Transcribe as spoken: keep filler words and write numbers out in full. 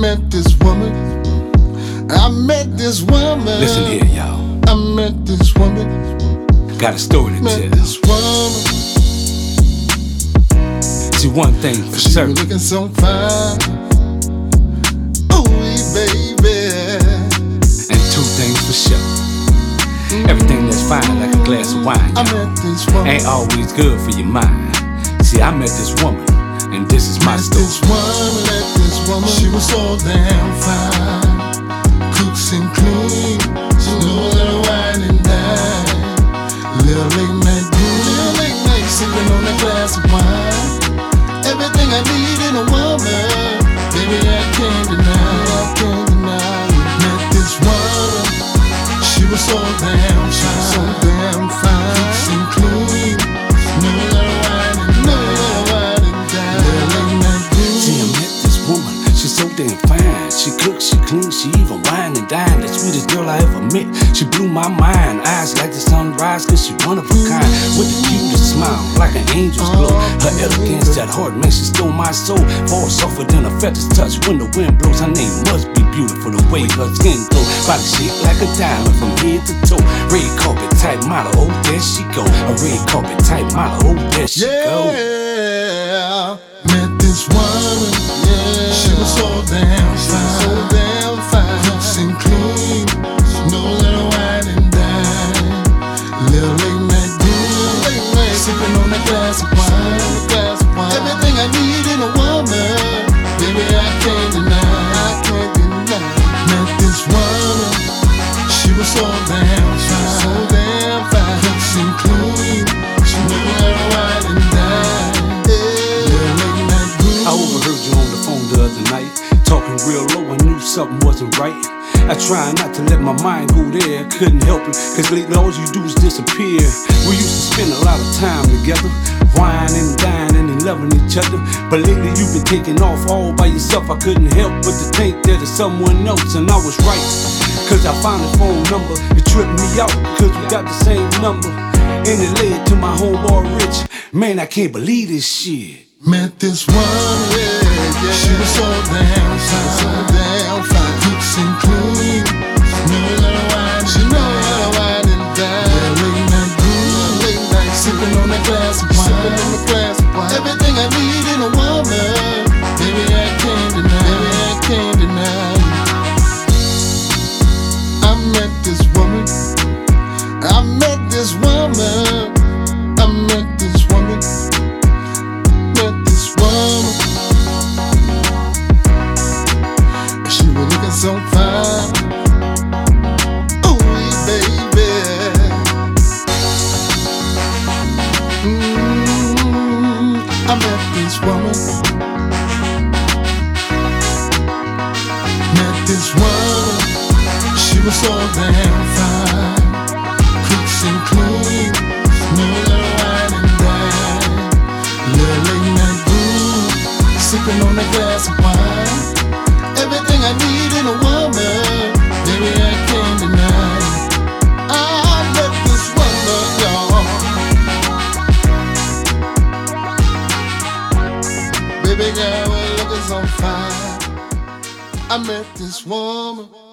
met this woman. I met this woman. Listen here, y'all. I met this woman. Got a story to met tell. This woman. See, one thing for she certain. She was looking so fine. Ooh, baby. And two things for sure. Everything that's fine, like a glass of wine. I met this woman. Ain't always good for your mind. See, I met this woman. And this is my story. This woman, met this woman. She was so damn fine. Cooks and clean. She knows how to wine and dine. Little late night, little late night, sipping on a glass of wine. Everything I need in a woman, baby, I can't deny. I can't deny. Met this woman. She was so damn fine. So damn fine. Cooks and clean. Knows how to wine and dine. So damn fine, she cooks, she cleans, she even wine and dine. The sweetest girl I ever met, she blew my mind. Eyes like the sunrise, cause she one of a kind. With the cutest smile, like an angel's glow. Her elegance, that heart, man, she stole my soul. Far softer than a feather's touch. When the wind blows, her name must be beautiful. The way her skin glow, body shaped like a diamond from head to toe. Red carpet type model, oh there she go. A red carpet type model, oh there she yeah. go. Yeah, met this woman. She was so damn fine, so damn fine. Cooks and clean, knows how to wine and dine. Little late night, little late night, sipping on a glass of wine. Everything I need in a woman, baby, I can't deny. I can't deny. Met this woman, she was so damn fine, so damn fine. Cooks and clean, she knows how to wine and dine. Little late night, I overheard you on the phone the other night, talking real low. I knew something wasn't right. I try not to let my mind go there, couldn't help it, cause lately all you do is disappear. We used to spend a lot of time together, wine and dine and loving each other. But lately you've been taking off all by yourself. I couldn't help but to think that it's someone else, and I was right, cause I found a phone number. It tripped me out, cause we got the same number, and it led to my homeboy Rich. Man, I can't believe this shit. Met this woman, yeah. Yeah. She was so damn fine, so damn fine. Cooks and clean, knows how to wine. She knows how to wine and dine. Yeah, late night, good, late night, sipping on a glass of wine. Everything I need in a woman, baby, I can't deny. Baby, I can't deny. I met this woman. I met this woman. I met this woman. Met this woman. So fine, ooh baby. Mm, I met this woman. Met this woman. She was so damn fine. Cooks and clean, knows how to wine and dine. Little late night brew, sipping on a glass of wine. Everything I need in a woman, baby, I can't deny. I met this woman, y'all. Baby girl, we're looking so fine. I met this woman.